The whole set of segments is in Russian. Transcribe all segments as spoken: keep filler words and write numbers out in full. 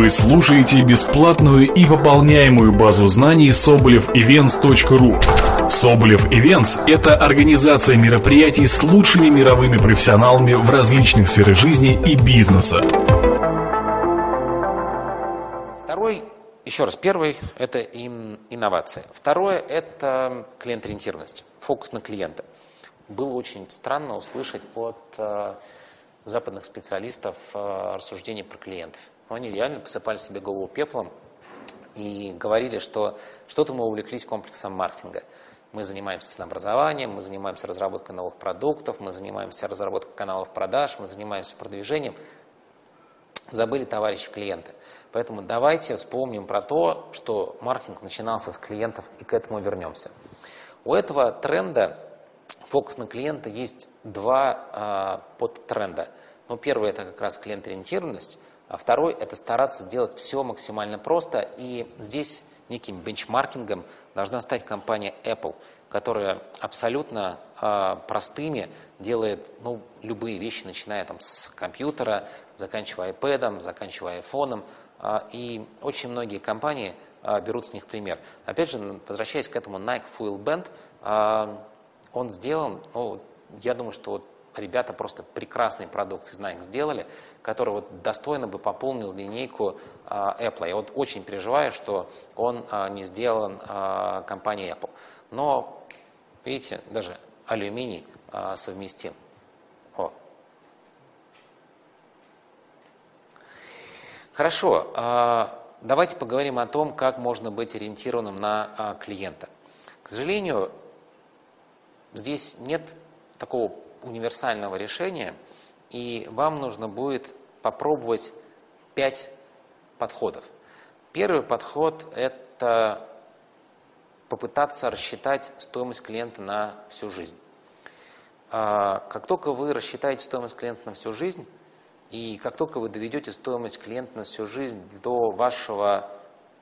Вы слушаете бесплатную и пополняемую базу знаний Соблев Ивентс точка ру. Soblев Events – это организация мероприятий с лучшими мировыми профессионалами в различных сферах жизни и бизнеса. Второй, еще раз, первый – это ин, инновация. Второе – это клиент-ориентированность, фокус на клиента. Было очень странно услышать от э, западных специалистов э, рассуждения про клиентов. Но они реально посыпали себе голову пеплом и говорили, что что-то мы увлеклись комплексом маркетинга. Мы занимаемся ценообразованием, мы занимаемся разработкой новых продуктов, мы занимаемся разработкой каналов продаж, мы занимаемся продвижением. Забыли товарищи клиента. Поэтому давайте вспомним про то, что маркетинг начинался с клиентов, и к этому вернемся. У этого тренда, фокус на клиента, есть два а, подтренда. Ну, первый – это как раз клиент-ориентированность, а второй – это стараться сделать все максимально просто, и здесь неким бенчмаркингом должна стать компания Apple, которая абсолютно э, простыми делает ну, любые вещи, начиная там, с компьютера, заканчивая iPad, заканчивая iPhone. Э, и очень многие компании э, берут с них пример. Опять же, возвращаясь к этому Nike Fuel Band, э, он сделан, ну, я думаю, что вот ребята просто прекрасный продукт из Nike сделали, который вот достойно бы пополнил линейку э, Apple. Я вот очень переживаю, что он э, не сделан э, компанией Apple. Но, видите, даже алюминий э, совместим. О. Хорошо, э, давайте поговорим о том, как можно быть ориентированным на э, клиента. К сожалению, здесь нет такого универсального решения, и вам нужно будет попробовать пять подходов. Первый подход – это попытаться рассчитать стоимость клиента на всю жизнь. Как только вы рассчитаете стоимость клиента на всю жизнь, и как только вы доведете стоимость клиента на всю жизнь до вашего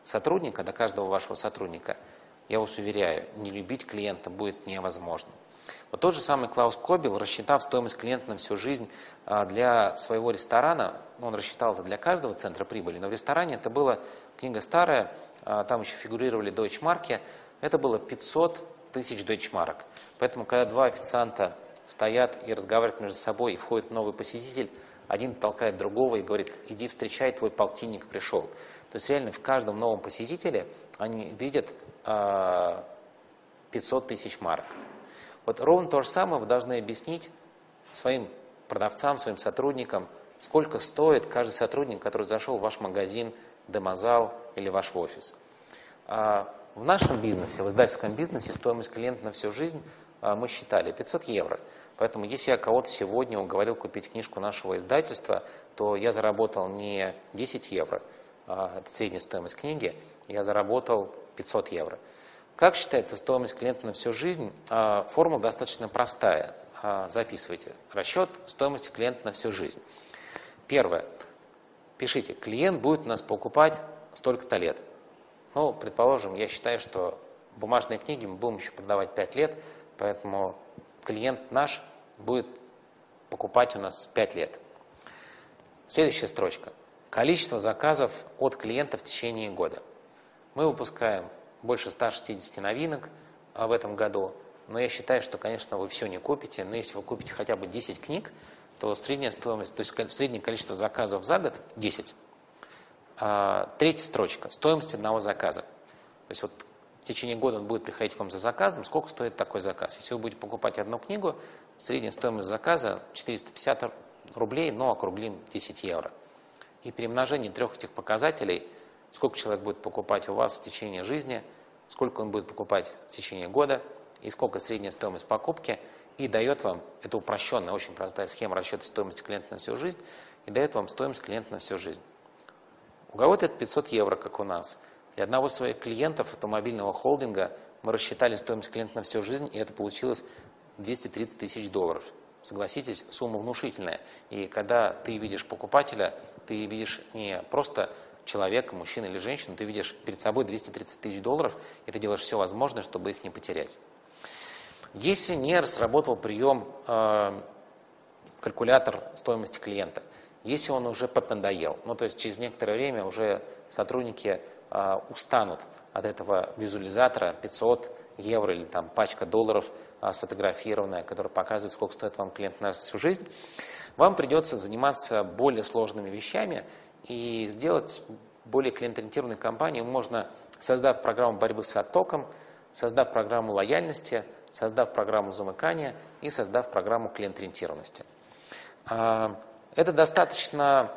сотрудника, до каждого вашего сотрудника, я вас уверяю, не любить клиента будет невозможно. Вот тот же самый Клаус Кобилл, рассчитав стоимость клиента на всю жизнь для своего ресторана, он рассчитал это для каждого центра прибыли, но в ресторане это была книга старая, там еще фигурировали дойчмарки, это было пятьсот тысяч дойчмарок. Поэтому, когда два официанта стоят и разговаривают между собой, и входит новый посетитель, один толкает другого и говорит: иди встречай, твой полтинник пришел. То есть реально в каждом новом посетителе они видят пятьсот тысяч марок. Вот ровно то же самое вы должны объяснить своим продавцам, своим сотрудникам, сколько стоит каждый сотрудник, который зашел в ваш магазин, демозал или ваш офис. В нашем бизнесе, в издательском бизнесе, стоимость клиента на всю жизнь мы считали пятьсот евро. Поэтому если я кого-то сегодня уговорил купить книжку нашего издательства, то я заработал не десять евро, это средняя стоимость книги, я заработал пятьсот евро. Как считается стоимость клиента на всю жизнь? Формула достаточно простая. Записывайте. Расчет стоимости клиента на всю жизнь. Первое. Пишите: клиент будет у нас покупать столько-то лет. Ну, предположим, я считаю, что бумажные книги мы будем еще продавать пять лет, поэтому клиент наш будет покупать у нас пять лет. Следующая строчка. Количество заказов от клиента в течение года. Мы выпускаем больше ста шестидесяти новинок в этом году. Но я считаю, что, конечно, вы все не купите. Но если вы купите хотя бы десять книг, то средняя стоимость, то есть среднее количество заказов за год – десять. Третья строчка – стоимость одного заказа. То есть вот в течение года он будет приходить к вам за заказом. Сколько стоит такой заказ? Если вы будете покупать одну книгу, средняя стоимость заказа – четыреста пятьдесят рублей, но округлим десять евро. И при умножении трех этих показателей – сколько человек будет покупать у вас в течение жизни, сколько он будет покупать в течение года и сколько средняя стоимость покупки, и дает вам, это упрощенная, очень простая схема расчета стоимости клиента на всю жизнь, и дает вам стоимость клиента на всю жизнь. У кого-то это пятьсот евро, как у нас. Для одного из своих клиентов автомобильного холдинга мы рассчитали стоимость клиента на всю жизнь, и это получилось двести тридцать тысяч долларов. Согласитесь, сумма внушительная. И когда ты видишь покупателя, ты видишь не просто человека, мужчина или женщину, ты видишь перед собой двести тридцать тысяч долларов, и ты делаешь все возможное, чтобы их не потерять. Если не сработал прием э, калькулятор стоимости клиента, если он уже поднадоел. Ну, то есть через некоторое время уже сотрудники э, устанут от этого визуализатора пятьсот евро или там пачка долларов э, сфотографированная, которая показывает, сколько стоит вам клиент на всю жизнь. Вам придется заниматься более сложными вещами и сделать более клиентоориентированную компанию можно, создав программу борьбы с оттоком, создав программу лояльности, создав программу замыкания и создав программу клиентоориентированности. Это достаточно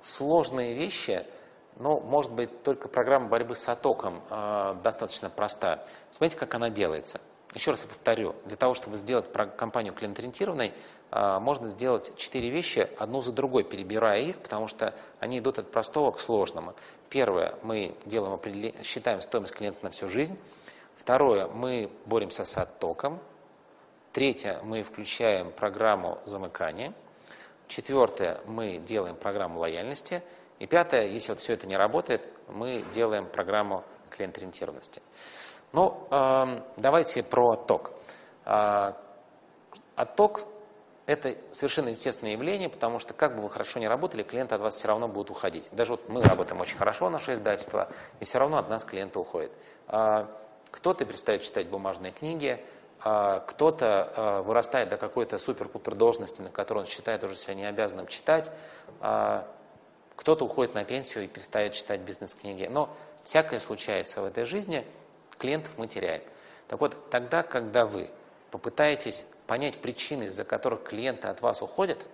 сложные вещи, но, может быть, только программа борьбы с оттоком достаточно проста. Смотрите, как она делается. Еще раз я повторю, для того, чтобы сделать компанию клиентоориентированной, можно сделать четыре вещи, одну за другой, перебирая их, потому что они идут от простого к сложному. Первое, мы делаем, считаем стоимость клиента на всю жизнь. Второе, мы боремся с оттоком. Третье, мы включаем программу замыкания. Четвертое, мы делаем программу лояльности. И пятое, если вот все это не работает, мы делаем программу клиентоориентированности. Ну, э, давайте про отток. Э, отток – это совершенно естественное явление, потому что как бы вы хорошо ни работали, клиенты от вас все равно будут уходить. Даже вот мы работаем очень хорошо, наше издательство, и все равно от нас клиенты уходят. Э, кто-то перестает читать бумажные книги, э, кто-то э, вырастает до какой-то супер-пупер должности, на которую он считает уже себя необязанным читать, э, кто-то уходит на пенсию и перестает читать бизнес-книги. Но всякое случается в этой жизни – клиентов мы теряем. Так вот, тогда, когда вы попытаетесь понять причины, из-за которых клиенты от вас уходят,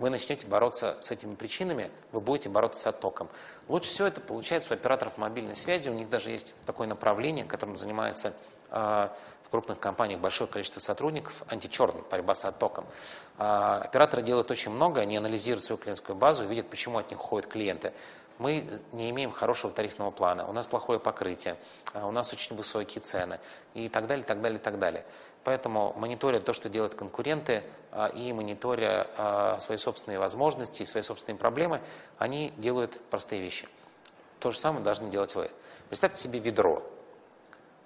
вы начнете бороться с этими причинами, вы будете бороться с оттоком. Лучше всего это получается у операторов мобильной связи, у них даже есть такое направление, которым занимается э, в крупных компаниях большое количество сотрудников, античерный, борьба с оттоком. Э, операторы делают очень много, они анализируют свою клиентскую базу и видят, почему от них уходят клиенты. Мы не имеем хорошего тарифного плана, у нас плохое покрытие, у нас очень высокие цены и так далее, так далее, так далее. Поэтому мониторя то, что делают конкуренты, и мониторя свои собственные возможности, свои собственные проблемы, они делают простые вещи. То же самое должны делать вы. Представьте себе ведро.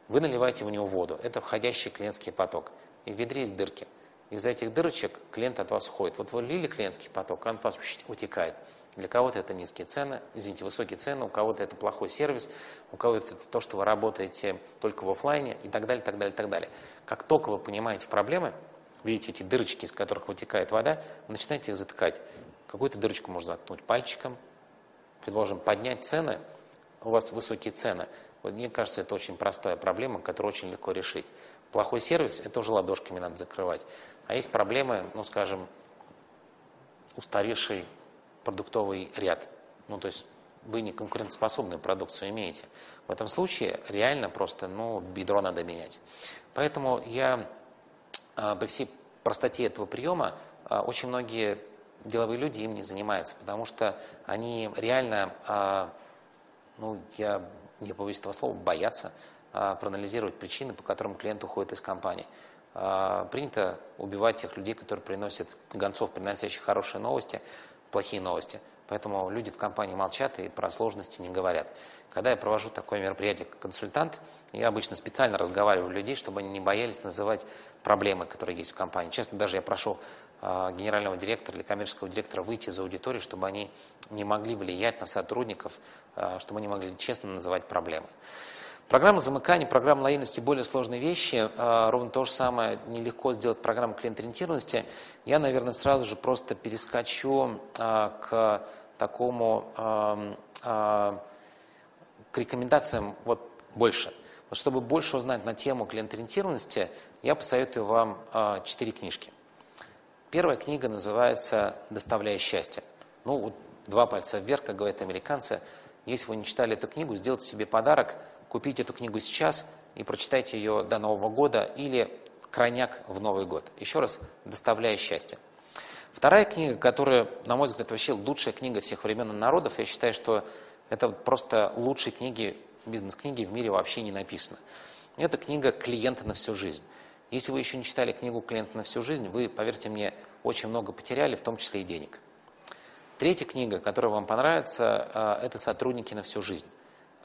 Вы наливаете в него воду, это входящий клиентский поток, и в ведре есть дырки. Из-за этих дырочек клиент от вас уходит. Вот вы лили клиентский поток, он от вас утекает. Для кого-то это низкие цены, извините, высокие цены, у кого-то это плохой сервис, у кого-то это то, что вы работаете только в офлайне и так далее, так далее, так далее. Как только вы понимаете проблемы, видите эти дырочки, из которых вытекает вода, вы начинаете их затыкать. Какую-то дырочку можно заткнуть пальчиком, предложим поднять цены, у вас высокие цены. Вот мне кажется, это очень простая проблема, которую очень легко решить. Плохой сервис – это уже ладошками надо закрывать. А есть проблемы, ну, скажем, устаревший продуктовый ряд. Ну, то есть вы не конкурентоспособную продукцию имеете. В этом случае реально просто, ну, бедро надо менять. Поэтому я по всей простоте этого приема очень многие деловые люди им не занимаются, потому что они реально, ну, я не побоюсь этого слова, боятся а, проанализировать причины, по которым клиент уходит из компании. А, принято убивать тех людей, которые приносят гонцов, приносящих хорошие новости, плохие новости. Поэтому люди в компании молчат и про сложности не говорят. Когда я провожу такое мероприятие как консультант, я обычно специально разговариваю с людьми, чтобы они не боялись называть проблемы, которые есть в компании. Честно, даже я прошу э, генерального директора или коммерческого директора выйти за аудиторию, чтобы они не могли влиять на сотрудников, э, чтобы они могли честно называть проблемы. Программа замыкания, программа лояльности – более сложные вещи. Э, ровно то же самое нелегко сделать программу клиентоориентированности. Я, наверное, сразу же просто перескочу э, к такому, э, э, к рекомендациям вот больше. Вот чтобы больше узнать на тему клиентоориентированности, я посоветую вам э, четыре книжки. Первая книга называется «Доставляя счастье». Ну, вот два пальца вверх, как говорят американцы. Если вы не читали эту книгу, сделайте себе подарок, купите эту книгу сейчас и прочитайте ее до Нового года или крайняк в Новый год. Еще раз, «Доставляя счастье». Вторая книга, которая, на мой взгляд, вообще лучшая книга всех времен и народов, я считаю, что это просто лучшие книги, бизнес-книги в мире вообще не написано. Это книга «Клиенты на всю жизнь». Если вы еще не читали книгу «Клиенты на всю жизнь», вы, поверьте мне, очень много потеряли, в том числе и денег. Третья книга, которая вам понравится, это «Сотрудники на всю жизнь».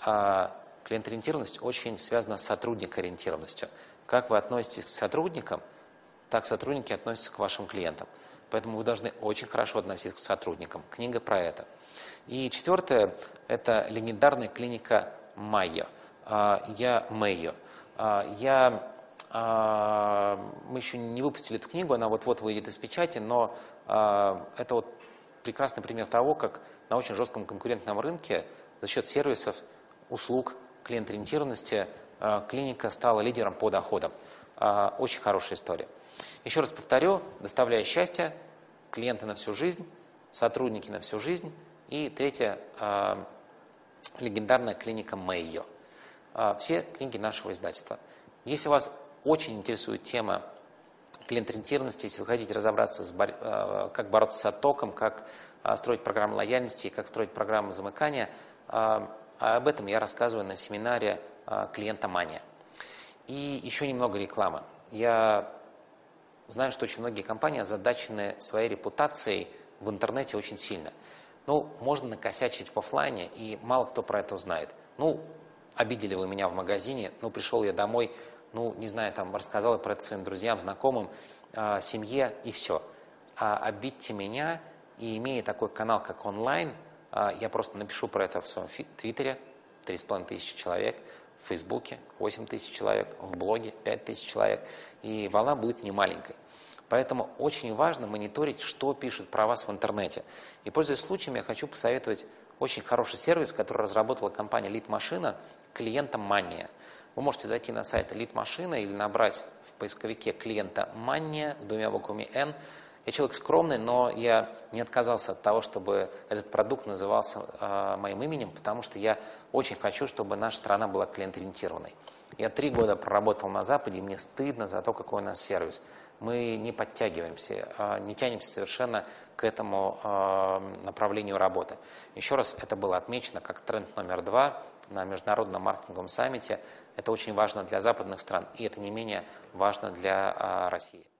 Клиентоориентированность очень связана с сотрудникоориентированностью. Как вы относитесь к сотрудникам, так сотрудники относятся к вашим клиентам. Поэтому вы должны очень хорошо относиться к сотрудникам. Книга про это. И четвертое – это легендарная клиника Мэйо. Я Мэйо. Я... Мы еще не выпустили эту книгу, она вот-вот выйдет из печати, но это вот прекрасный пример того, как на очень жестком конкурентном рынке за счет сервисов, услуг, клиент-ориентированности клиника стала лидером по доходам. Очень хорошая история. Еще раз повторю, доставляя счастье, клиенты на всю жизнь, сотрудники на всю жизнь и третья легендарная клиника Мэйо. Все книги нашего издательства. Если вас очень интересует тема клиент-ориентированности, если вы хотите разобраться, с бор... как бороться с оттоком, как строить программу лояльности, как строить программу замыкания, об этом я рассказываю на семинаре «Клиента Мания». И еще немного рекламы. Я знаю, что очень многие компании озадачены своей репутацией в интернете очень сильно. Ну, можно накосячить в офлайне, и мало кто про это знает. Ну, обидели вы меня в магазине, ну, пришел я домой... ну, не знаю, там, рассказала про это своим друзьям, знакомым, э, семье и все. А обидьте меня, и имея такой канал, как онлайн, э, я просто напишу про это в своем твиттере, три с половиной тысячи человек, в фейсбуке восемь тысяч человек, в блоге пять тысяч человек, и волна будет немаленькой. Поэтому очень важно мониторить, что пишут про вас в интернете. И, пользуясь случаем, я хочу посоветовать очень хороший сервис, который разработала компания «Лидмашина», «Клиента Мания». Вы можете зайти на сайт «Лидмашина» или набрать в поисковике «Клиента Мания» с двумя буквами «Н». Я человек скромный, но я не отказался от того, чтобы этот продукт назывался э, моим именем, потому что я очень хочу, чтобы наша страна была клиент-ориентированной. Я три года проработал на Западе, и мне стыдно за то, какой у нас сервис. Мы не подтягиваемся, э, не тянемся совершенно к этому э, направлению работы. Еще раз, это было отмечено как тренд номер два на международном маркетинговом саммите. Это очень важно для западных стран, и это не менее важно для а, России.